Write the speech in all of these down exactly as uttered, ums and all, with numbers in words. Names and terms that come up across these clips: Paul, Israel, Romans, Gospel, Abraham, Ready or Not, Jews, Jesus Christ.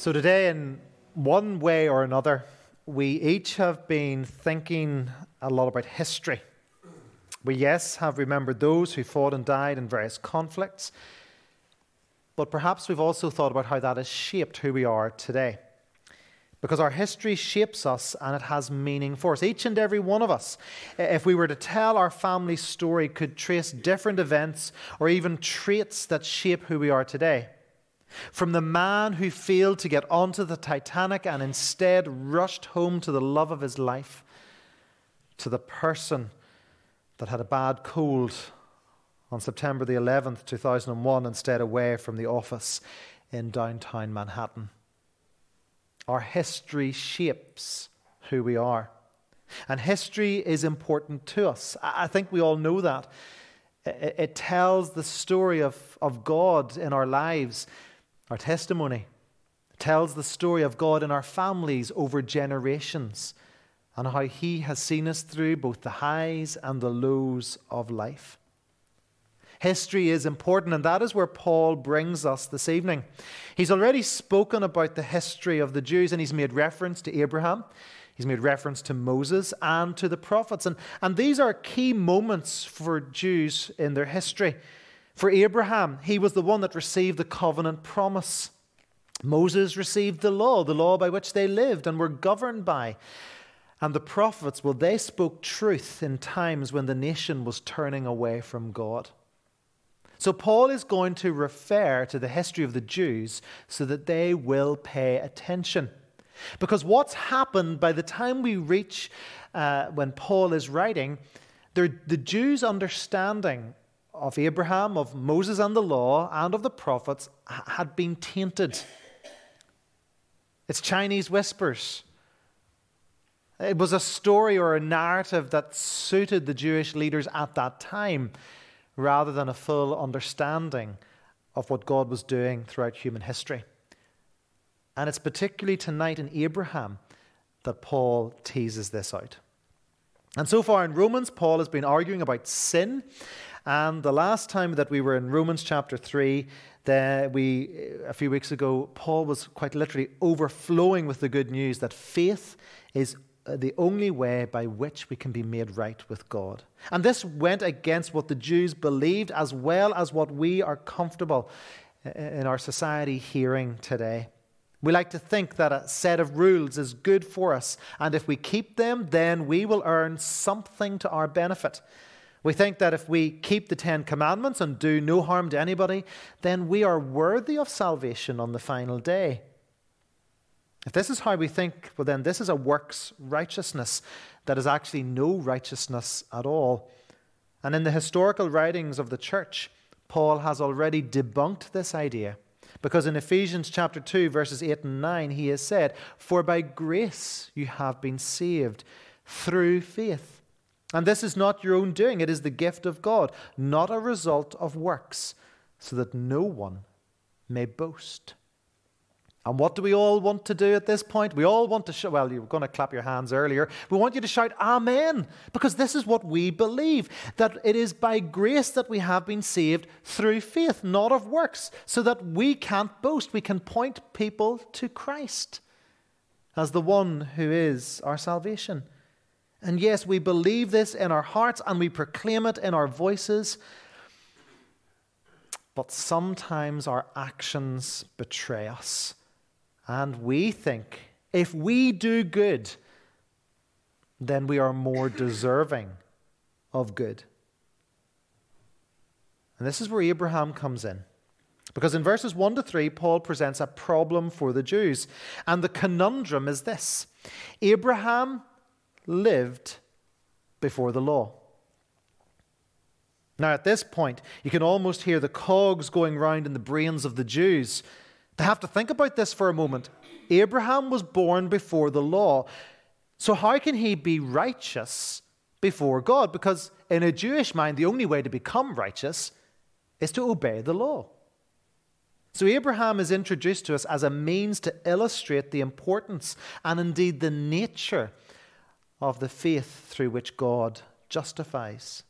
So today, in one way or another, we each have been thinking a lot about history. We, yes, have remembered those who fought and died in various conflicts, but perhaps we've also thought about how that has shaped who we are today. Because our history shapes us and it has meaning for us. Each and every one of us, if we were to tell our family story, could trace different events or even traits that shape who we are today. From the man who failed to get onto the Titanic and instead rushed home to the love of his life, to the person that had a bad cold on September the eleventh, two thousand one, and stayed away from the office in downtown Manhattan. Our history shapes who we are. And history is important to us. I think we all know that. It tells the story of, of God in our lives, our testimony. It tells the story of God in our families over generations and how he has seen us through both the highs and the lows of life. History is important, and that is where Paul brings us this evening. He's already spoken about the history of the Jews, and he's made reference to Abraham. He's made reference to Moses and to the prophets. And, and these are key moments for Jews in their history. For Abraham, he was the one that received the covenant promise. Moses received the law, the law by which they lived and were governed by. And the prophets, well, they spoke truth in times when the nation was turning away from God. So Paul is going to refer to the history of the Jews so that they will pay attention. Because what's happened by the time we reach, uh, when Paul is writing, the Jews' understanding of Abraham, of Moses and the law, and of the prophets had been tainted. It's Chinese whispers. It was a story or a narrative that suited the Jewish leaders at that time, rather than a full understanding of what God was doing throughout human history. And it's particularly tonight in Abraham that Paul teases this out. And so far in Romans, Paul has been arguing about sin. And the last time that we were in Romans chapter three, there we a few weeks ago, Paul was quite literally overflowing with the good news that faith is the only way by which we can be made right with God. And this went against what the Jews believed as well as what we are comfortable in our society hearing today. We like to think that a set of rules is good for us, and if we keep them, then we will earn something to our benefit. We think that if we keep the Ten Commandments and do no harm to anybody, then we are worthy of salvation on the final day. If this is how we think, well then this is a works righteousness that is actually no righteousness at all. And in the historical writings of the church, Paul has already debunked this idea. Because in Ephesians chapter two, verses eight and nine, he has said, "For by grace you have been saved through faith. And this is not your own doing, it is the gift of God, not a result of works, so that no one may boast." And what do we all want to do at this point? We all want to shout, well, you were going to clap your hands earlier. We want you to shout, Amen, because this is what we believe, that it is by grace that we have been saved through faith, not of works, so that we can't boast. We can point people to Christ as the one who is our salvation. And yes, we believe this in our hearts and we proclaim it in our voices, but sometimes our actions betray us. And we think if we do good, then we are more deserving of good. And this is where Abraham comes in. Because in verses one to three, Paul presents a problem for the Jews. And the conundrum is this. Abraham lived before the law. Now at this point, you can almost hear the cogs going round in the brains of the Jews. They have to think about this for a moment. Abraham was born before the law. So how can he be righteous before God? Because in a Jewish mind, the only way to become righteous is to obey the law. So Abraham is introduced to us as a means to illustrate the importance and indeed the nature of the faith through which God justifies.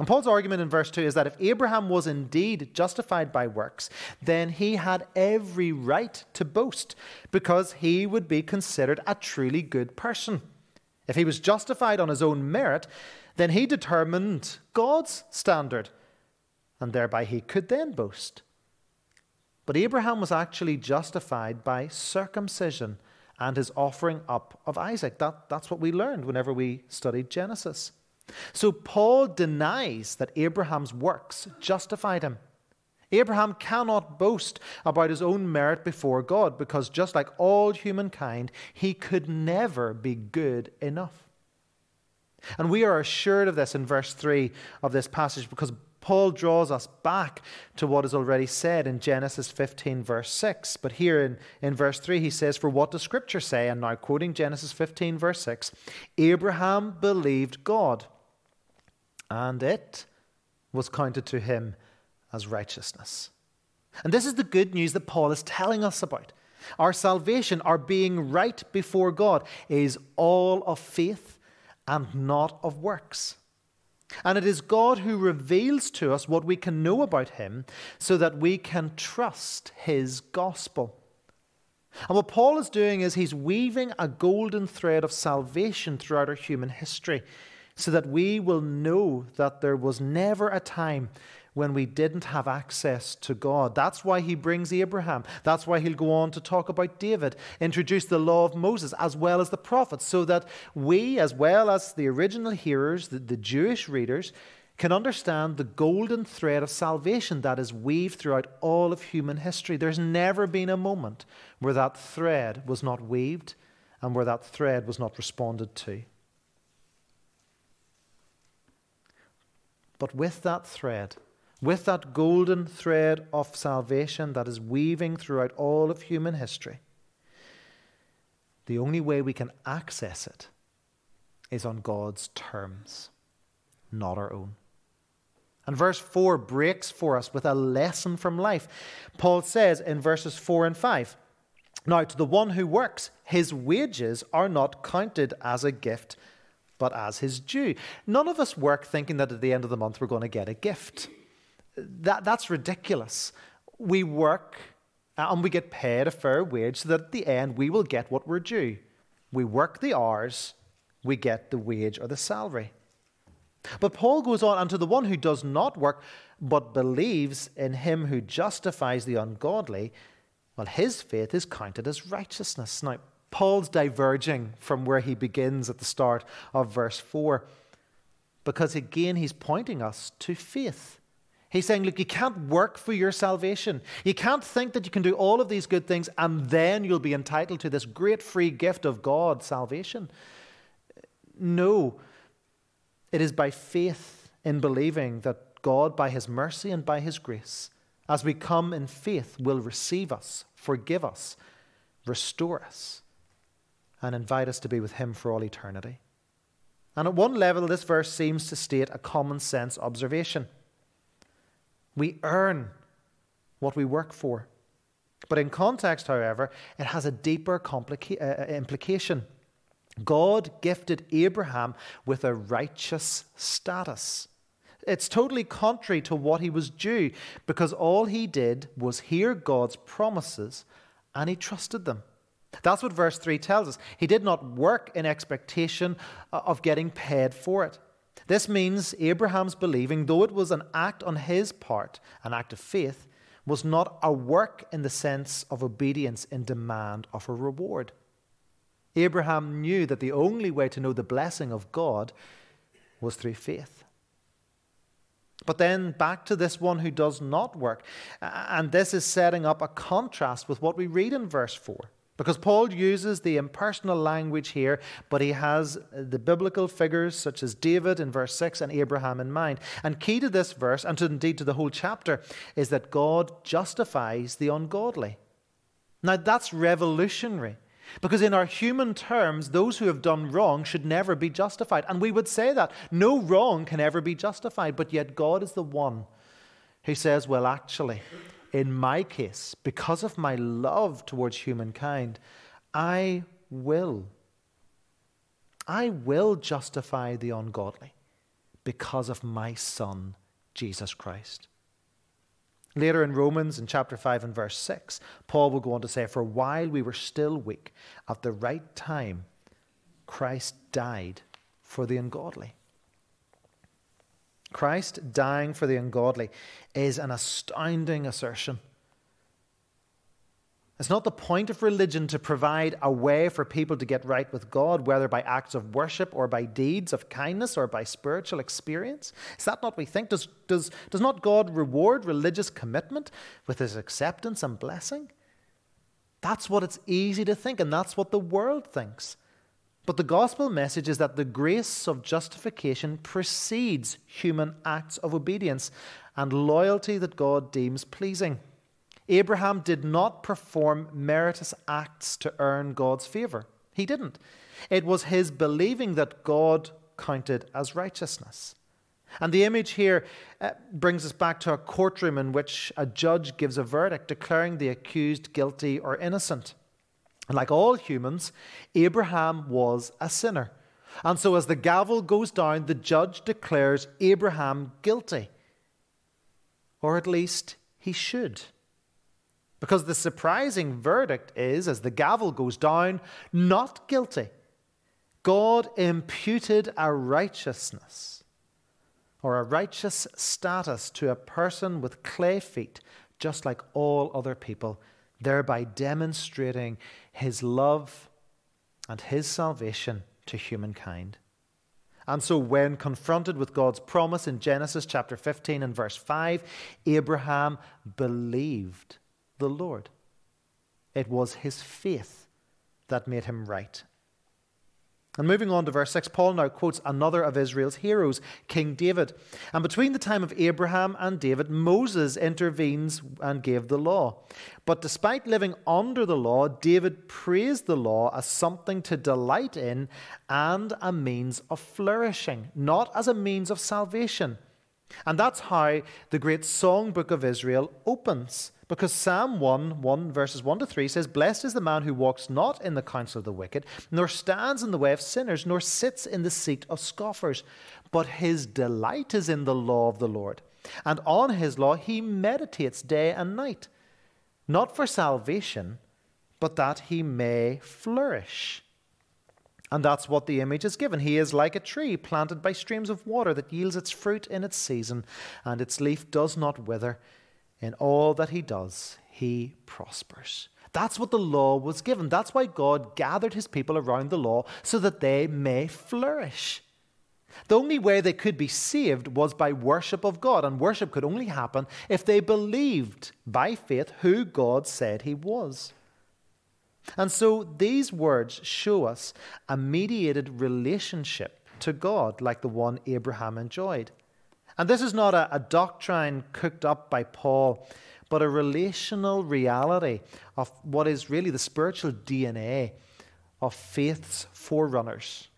And Paul's argument in verse two is that if Abraham was indeed justified by works, then he had every right to boast because he would be considered a truly good person. If he was justified on his own merit, then he determined God's standard, and thereby he could then boast. But Abraham was actually justified by circumcision and his offering up of Isaac. That, that's what we learned whenever we studied Genesis. So Paul denies that Abraham's works justified him. Abraham cannot boast about his own merit before God because just like all humankind, he could never be good enough. And we are assured of this in verse three of this passage because Paul draws us back to what is already said in Genesis fifteen, verse six. But here in, in verse three, he says, "For what does Scripture say?" And now quoting Genesis fifteen, verse six, "Abraham believed God, and it was counted to him as righteousness." And this is the good news that Paul is telling us about. Our salvation, our being right before God, is all of faith and not of works. And it is God who reveals to us what we can know about him so that we can trust his gospel. And what Paul is doing is he's weaving a golden thread of salvation throughout our human history so that we will know that there was never a time when we didn't have access to God. That's why he brings Abraham. That's why he'll go on to talk about David, introduce the law of Moses as well as the prophets, so that we, as well as the original hearers, the, the Jewish readers, can understand the golden thread of salvation that is weaved throughout all of human history. There's never been a moment where that thread was not weaved and where that thread was not responded to. But with that thread, with that golden thread of salvation that is weaving throughout all of human history, the only way we can access it is on God's terms, not our own. And verse four breaks for us with a lesson from life. Paul says in verses four and five, "Now to the one who works, his wages are not counted as a gift, but as his due." None of us work thinking that at the end of the month we're going to get a gift. That, that's ridiculous. We work and we get paid a fair wage so that at the end we will get what we're due. We work the hours, we get the wage or the salary. But Paul goes on, "And to the one who does not work but believes in him who justifies the ungodly, well, his faith is counted as righteousness." Now, Paul's diverging from where he begins at the start of verse four because, again, he's pointing us to faith. He's saying, look, you can't work for your salvation. You can't think that you can do all of these good things and then you'll be entitled to this great free gift of God, salvation. No, it is by faith in believing that God, by his mercy and by his grace, as we come in faith, will receive us, forgive us, restore us, and invite us to be with him for all eternity. And at one level, this verse seems to state a common sense observation. We earn what we work for. But in context, however, it has a deeper complica- uh, implication. God gifted Abraham with a righteous status. It's totally contrary to what he was due because all he did was hear God's promises and he trusted them. That's what verse three tells us. He did not work in expectation of getting paid for it. This means Abraham's believing, though it was an act on his part, an act of faith, was not a work in the sense of obedience in demand of a reward. Abraham knew that the only way to know the blessing of God was through faith. But then back to this one who does not work. And this is setting up a contrast with what we read in verse four. Because Paul uses the impersonal language here, but he has the biblical figures such as David in verse six and Abraham in mind. And key to this verse, and to indeed to the whole chapter, is that God justifies the ungodly. Now that's revolutionary, because in our human terms, those who have done wrong should never be justified. And we would say that. No wrong can ever be justified, but yet God is the one who says, well, actually, in my case, because of my love towards humankind, I will. I will justify the ungodly because of my Son, Jesus Christ. Later in Romans, in chapter five and verse six, Paul will go on to say, for while we were still weak, at the right time, Christ died for the ungodly. Christ dying for the ungodly is an astounding assertion. It's not the point of religion to provide a way for people to get right with God, whether by acts of worship or by deeds of kindness or by spiritual experience. Is that not what we think? Does, does, does not God reward religious commitment with his acceptance and blessing? That's what it's easy to think, and that's what the world thinks. But the gospel message is that the grace of justification precedes human acts of obedience and loyalty that God deems pleasing. Abraham did not perform meritorious acts to earn God's favor. He didn't. It was his believing that God counted as righteousness. And the image here uh, brings us back to a courtroom in which a judge gives a verdict declaring the accused guilty or innocent. And like all humans, Abraham was a sinner. And so as the gavel goes down, the judge declares Abraham guilty. Or at least he should. Because the surprising verdict is, as the gavel goes down, not guilty. God imputed a righteousness or a righteous status to a person with clay feet, just like all other people, thereby demonstrating his love and his salvation to humankind. And so when confronted with God's promise in Genesis chapter fifteen and verse five, Abraham believed the Lord. It was his faith that made him right. And moving on to verse six, Paul now quotes another of Israel's heroes, King David. And between the time of Abraham and David, Moses intervenes and gave the law. But despite living under the law, David praised the law as something to delight in and a means of flourishing, not as a means of salvation. And that's how the great songbook of Israel opens. Because Psalm one, one, verses one to three says, blessed is the man who walks not in the counsel of the wicked, nor stands in the way of sinners, nor sits in the seat of scoffers. But his delight is in the law of the Lord. And on his law he meditates day and night, not for salvation, but that he may flourish. And that's what the image is given. He is like a tree planted by streams of water that yields its fruit in its season, and its leaf does not wither. In all that he does, he prospers. That's what the law was given. That's why God gathered his people around the law so that they may flourish. The only way they could be saved was by worship of God, and worship could only happen if they believed by faith who God said he was. And so these words show us a mediated relationship to God like the one Abraham enjoyed. And this is not a, a doctrine cooked up by Paul, but a relational reality of what is really the spiritual D N A of faith's forerunners,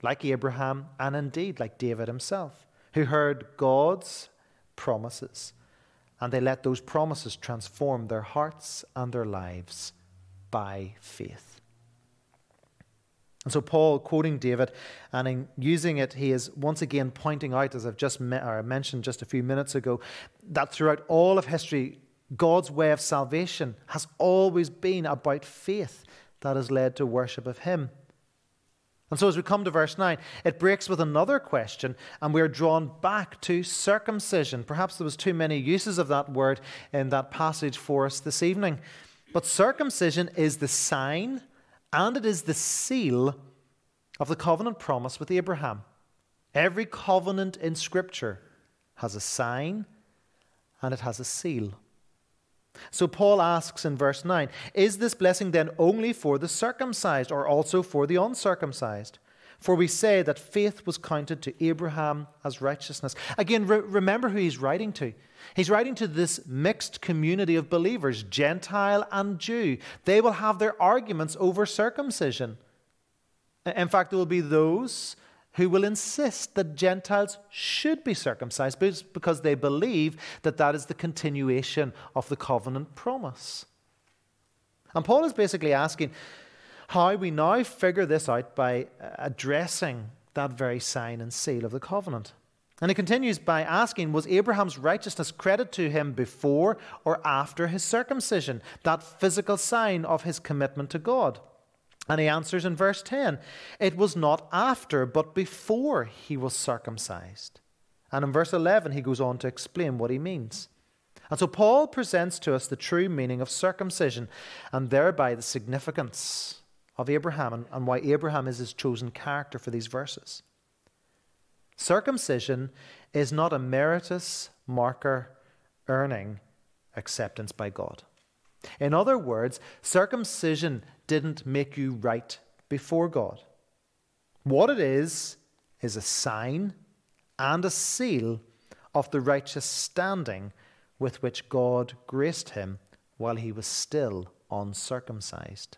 like Abraham and indeed like David himself, who heard God's promises, and they let those promises transform their hearts and their lives by faith. And so Paul, quoting David, and in using it, he is once again pointing out, as I've just me- or mentioned just a few minutes ago, that throughout all of history, God's way of salvation has always been about faith that has led to worship of him. And so as we come to verse nine, it breaks with another question, and we are drawn back to circumcision. Perhaps there was too many uses of that word in that passage for us this evening. But circumcision is the sign and it is the seal of the covenant promise with Abraham. Every covenant in Scripture has a sign and it has a seal. So Paul asks in verse nine, is this blessing then only for the circumcised or also for the uncircumcised? For we say that faith was counted to Abraham as righteousness. Again, re- remember who he's writing to. He's writing to this mixed community of believers, Gentile and Jew. They will have their arguments over circumcision. In fact, there will be those who will insist that Gentiles should be circumcised because they believe that that is the continuation of the covenant promise. And Paul is basically asking how we now figure this out by addressing that very sign and seal of the covenant. And he continues by asking, was Abraham's righteousness credited to him before or after his circumcision, that physical sign of his commitment to God? And he answers in verse ten, it was not after, but before he was circumcised. And in verse eleven, he goes on to explain what he means. And so Paul presents to us the true meaning of circumcision and thereby the significance of Abraham and, and why Abraham is his chosen character for these verses. Circumcision is not a meritorious marker earning acceptance by God. In other words, circumcision didn't make you right before God. What it is, is a sign and a seal of the righteous standing with which God graced him while he was still uncircumcised.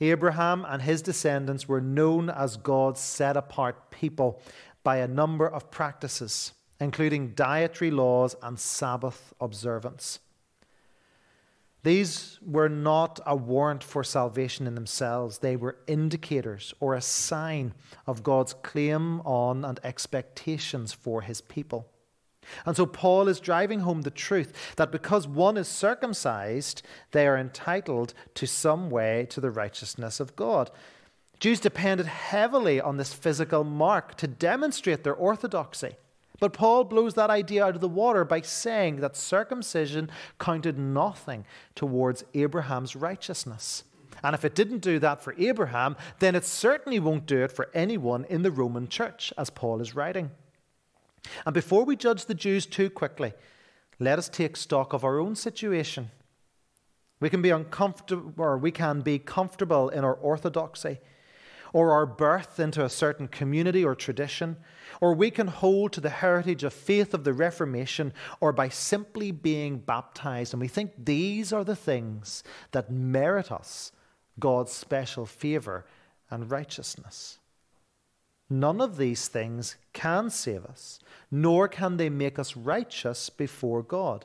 Abraham and his descendants were known as God's set-apart people by a number of practices, including dietary laws and Sabbath observance. These were not a warrant for salvation in themselves. They were indicators or a sign of God's claim on and expectations for his people. And so Paul is driving home the truth that because one is circumcised, they are entitled to some way to the righteousness of God. Jews depended heavily on this physical mark to demonstrate their orthodoxy. But Paul blows that idea out of the water by saying that circumcision counted nothing towards Abraham's righteousness. And if it didn't do that for Abraham, then it certainly won't do it for anyone in the Roman church, as Paul is writing. And before we judge the Jews too quickly, let us take stock of our own situation. We can be uncomfortable, or we can be comfortable in our orthodoxy, or our birth into a certain community or tradition, or we can hold to the heritage of faith of the Reformation, or by simply being baptized. And we think these are the things that merit us God's special favor and righteousness. None of these things can save us, nor can they make us righteous before God.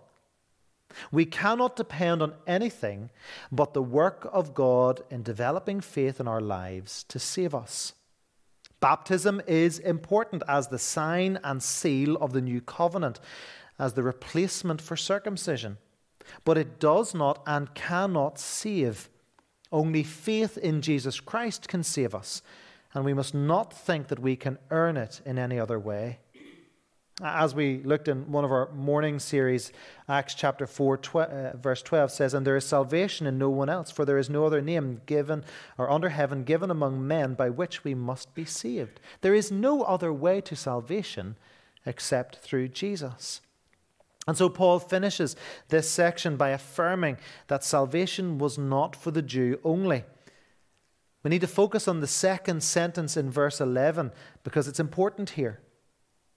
We cannot depend on anything but the work of God in developing faith in our lives to save us. Baptism is important as the sign and seal of the new covenant, as the replacement for circumcision. But it does not and cannot save. Only faith in Jesus Christ can save us. And we must not think that we can earn it in any other way. As we looked in one of our morning series, Acts chapter four, tw- uh, verse twelve says, and there is salvation in no one else, for there is no other name given or under heaven given among men by which we must be saved. There is no other way to salvation except through Jesus. And so Paul finishes this section by affirming that salvation was not for the Jew only. We need to focus on the second sentence in verse eleven because it's important here.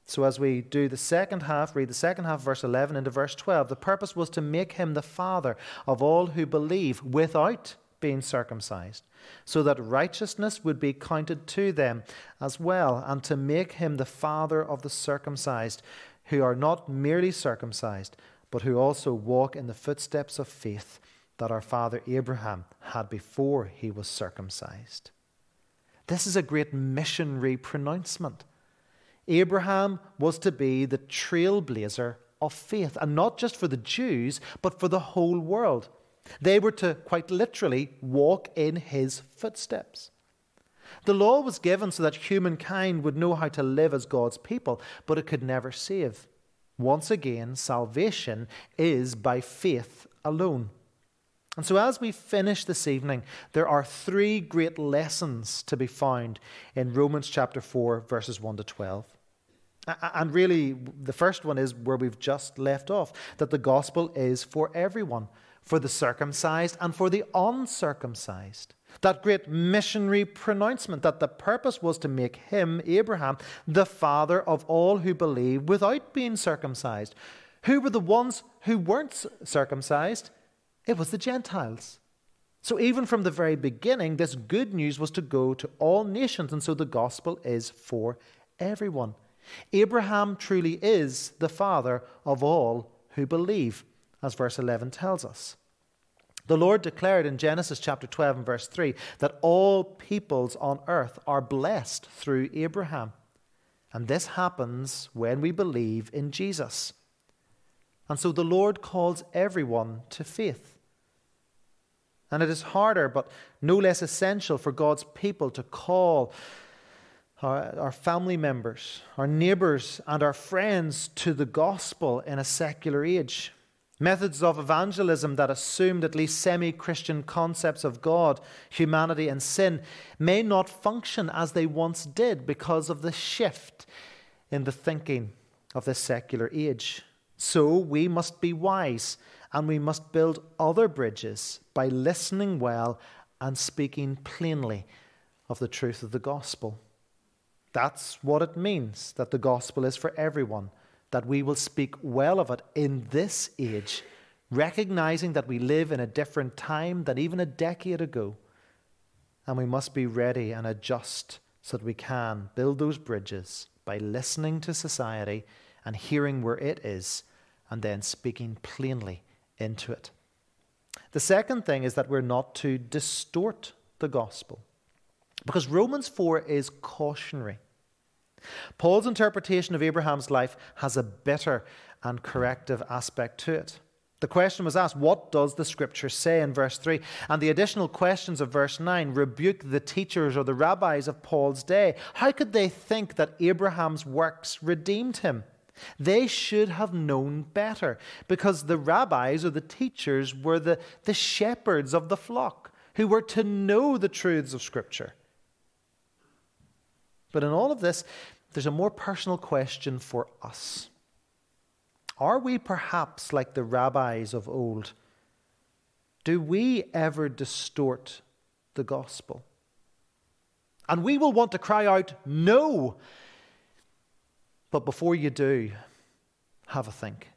So as we do the second half, read the second half, verse eleven into verse twelve, the purpose was to make him the father of all who believe without being circumcised, so that righteousness would be counted to them as well, and to make him the father of the circumcised, who are not merely circumcised, but who also walk in the footsteps of faith that our father Abraham had before he was circumcised. This is a great missionary pronouncement. Abraham was to be the trailblazer of faith, and not just for the Jews, but for the whole world. They were to, quite literally, walk in his footsteps. The law was given so that humankind would know how to live as God's people, but it could never save. Once again, salvation is by faith alone. And so as we finish this evening, there are three great lessons to be found in Romans chapter four, verses one to twelve. And really, the first one is where we've just left off, that the gospel is for everyone, for the circumcised and for the uncircumcised. That great missionary pronouncement that the purpose was to make him, Abraham, the father of all who believe without being circumcised. Who were the ones who weren't circumcised? It was the Gentiles. So even from the very beginning, this good news was to go to all nations, and so the gospel is for everyone. Abraham truly is the father of all who believe, as verse eleven tells us. The Lord declared in Genesis chapter twelve and verse three that all peoples on earth are blessed through Abraham. And this happens when we believe in Jesus. And so the Lord calls everyone to faith. And it is harder, but no less essential, for God's people to call our, our family members, our neighbors, and our friends to the gospel in a secular age. Methods of evangelism that assumed at least semi-Christian concepts of God, humanity, and sin may not function as they once did because of the shift in the thinking of this secular age. So we must be wise, and we must build other bridges by listening well and speaking plainly of the truth of the gospel. That's what it means that the gospel is for everyone, that we will speak well of it in this age, recognizing that we live in a different time than even a decade ago. And we must be ready and adjust so that we can build those bridges by listening to society and hearing where it is, and then speaking plainly into it. The second thing is that we're not to distort the gospel, because Romans four is cautionary. Paul's interpretation of Abraham's life has a bitter and corrective aspect to it. The question was asked, what does the scripture say in verse three? And the additional questions of verse nine rebuke the teachers or the rabbis of Paul's day. How could they think that Abraham's works redeemed him? They should have known better, because the rabbis or the teachers were the, the shepherds of the flock who were to know the truths of scripture. But in all of this, there's a more personal question for us. Are we perhaps like the rabbis of old? Do we ever distort the gospel? And we will want to cry out, no! But before you do, have a think.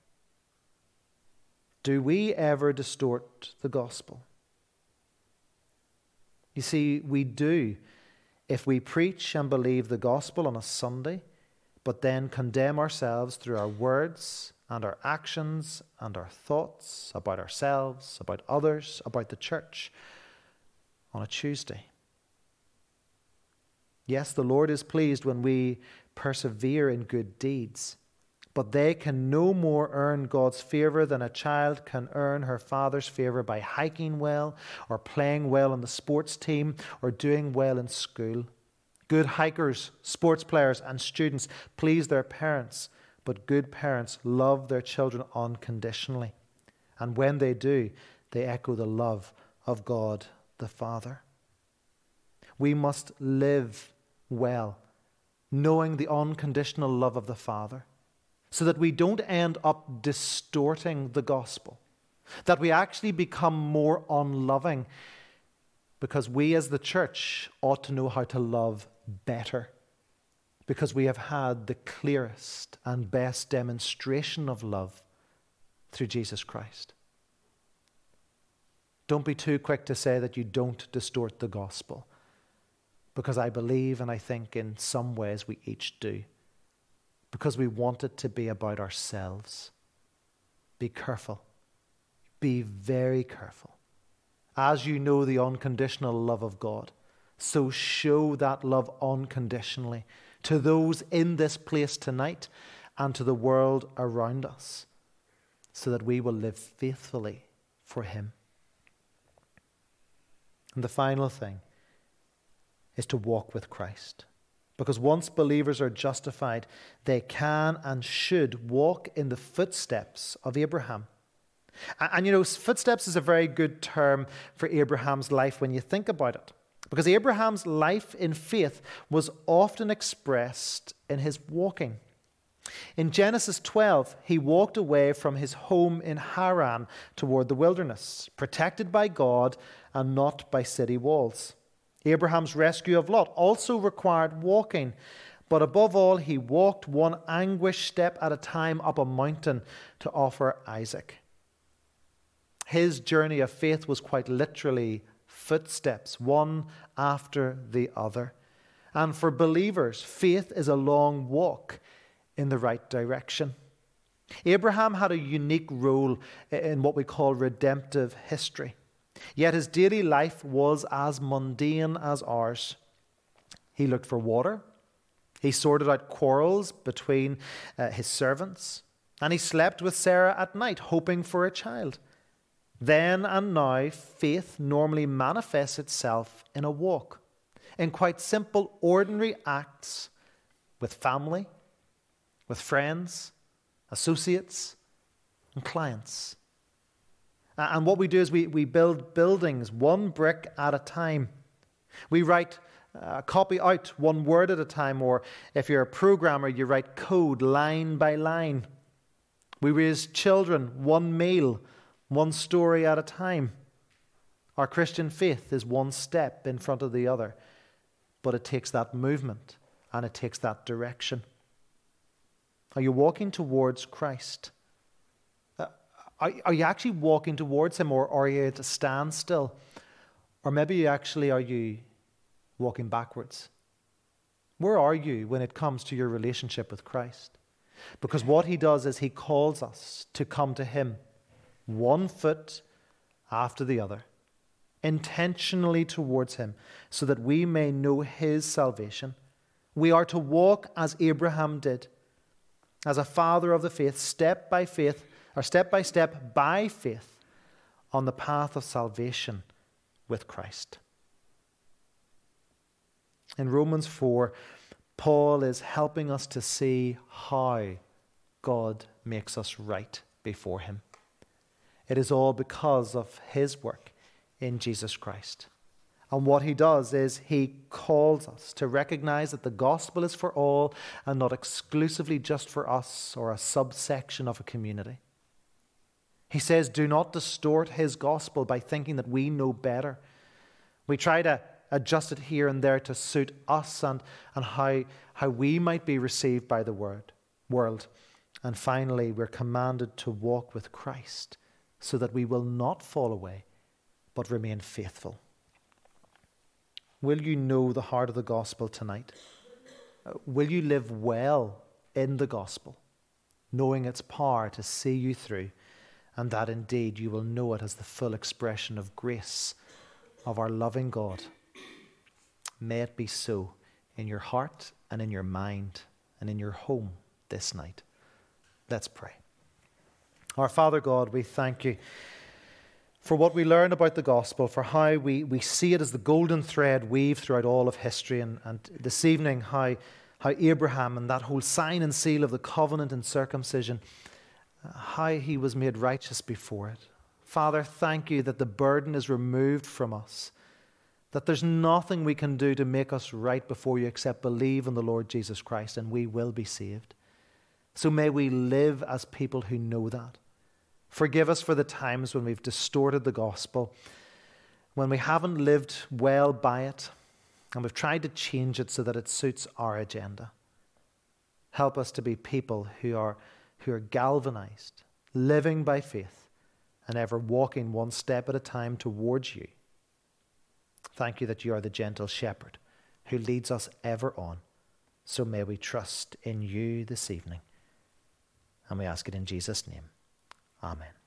Do we ever distort the gospel? You see, we do. If we preach and believe the gospel on a Sunday, but then condemn ourselves through our words and our actions and our thoughts about ourselves, about others, about the church on a Tuesday. Yes, the Lord is pleased when we persevere in good deeds, but they can no more earn God's favor than a child can earn her father's favor by hiking well or playing well on the sports team or doing well in school. Good hikers, sports players, and students please their parents, but good parents love their children unconditionally. And when they do, they echo the love of God the Father. We must live well, knowing the unconditional love of the Father, so that we don't end up distorting the gospel, that we actually become more unloving, because we as the church ought to know how to love better, because we have had the clearest and best demonstration of love through Jesus Christ. Don't be too quick to say that you don't distort the gospel, because I believe and I think in some ways we each do, because we want it to be about ourselves. Be careful. Be very careful. As you know the unconditional love of God, so show that love unconditionally to those in this place tonight and to the world around us, so that we will live faithfully for Him. And the final thing is to walk with Christ. Because once believers are justified, they can and should walk in the footsteps of Abraham. And, and you know, footsteps is a very good term for Abraham's life when you think about it. Because Abraham's life in faith was often expressed in his walking. In Genesis twelve, he walked away from his home in Haran toward the wilderness, protected by God and not by city walls. Abraham's rescue of Lot also required walking, but above all, he walked one anguished step at a time up a mountain to offer Isaac. His journey of faith was quite literally footsteps, one after the other. And for believers, faith is a long walk in the right direction. Abraham had a unique role in what we call redemptive history. Yet his daily life was as mundane as ours. He looked for water, He sorted out quarrels between uh, his servants, and he slept with Sarah at night, hoping for a child. Then and now, faith normally manifests itself in a walk, in quite simple, ordinary acts with family, with friends, associates, and clients. And what we do is we, we build buildings one brick at a time. We write uh, copy out one word at a time, or if you're a programmer, you write code line by line. We raise children one meal, one story at a time. Our Christian faith is one step in front of the other, but it takes that movement and it takes that direction. Are you walking towards Christ? Are, are you actually walking towards him, or are you at a standstill? Or maybe you actually are you walking backwards? Where are you when it comes to your relationship with Christ? Because what he does is he calls us to come to him, one foot after the other, intentionally towards him, so that we may know his salvation. We are to walk as Abraham did, as a father of the faith, step by faith, or step by step by faith, on the path of salvation with Christ. In Romans four, Paul is helping us to see how God makes us right before him. It is all because of his work in Jesus Christ. And what he does is he calls us to recognize that the gospel is for all and not exclusively just for us or a subsection of a community. He says, do not distort his gospel by thinking that we know better. We try to adjust it here and there to suit us and, and how, how we might be received by the word, world. And finally, we're commanded to walk with Christ so that we will not fall away, but remain faithful. Will you know the heart of the gospel tonight? Will you live well in the gospel, knowing its power to see you through, and that indeed you will know it as the full expression of grace of our loving God? May it be so in your heart and in your mind and in your home this night. Let's pray. Our Father God, we thank you for what we learn about the gospel, for how we, we see it as the golden thread weaved throughout all of history, and, and this evening how, how Abraham and that whole sign and seal of the covenant and circumcision, how he was made righteous before it. Father, thank you that the burden is removed from us, that there's nothing we can do to make us right before you except believe in the Lord Jesus Christ, and we will be saved. So may we live as people who know that. Forgive us for the times when we've distorted the gospel, when we haven't lived well by it, and we've tried to change it so that it suits our agenda. Help us to be people who are, who are galvanized, living by faith, and ever walking one step at a time towards you. Thank you that you are the gentle shepherd who leads us ever on. So may we trust in you this evening. And we ask it in Jesus' name. Amen.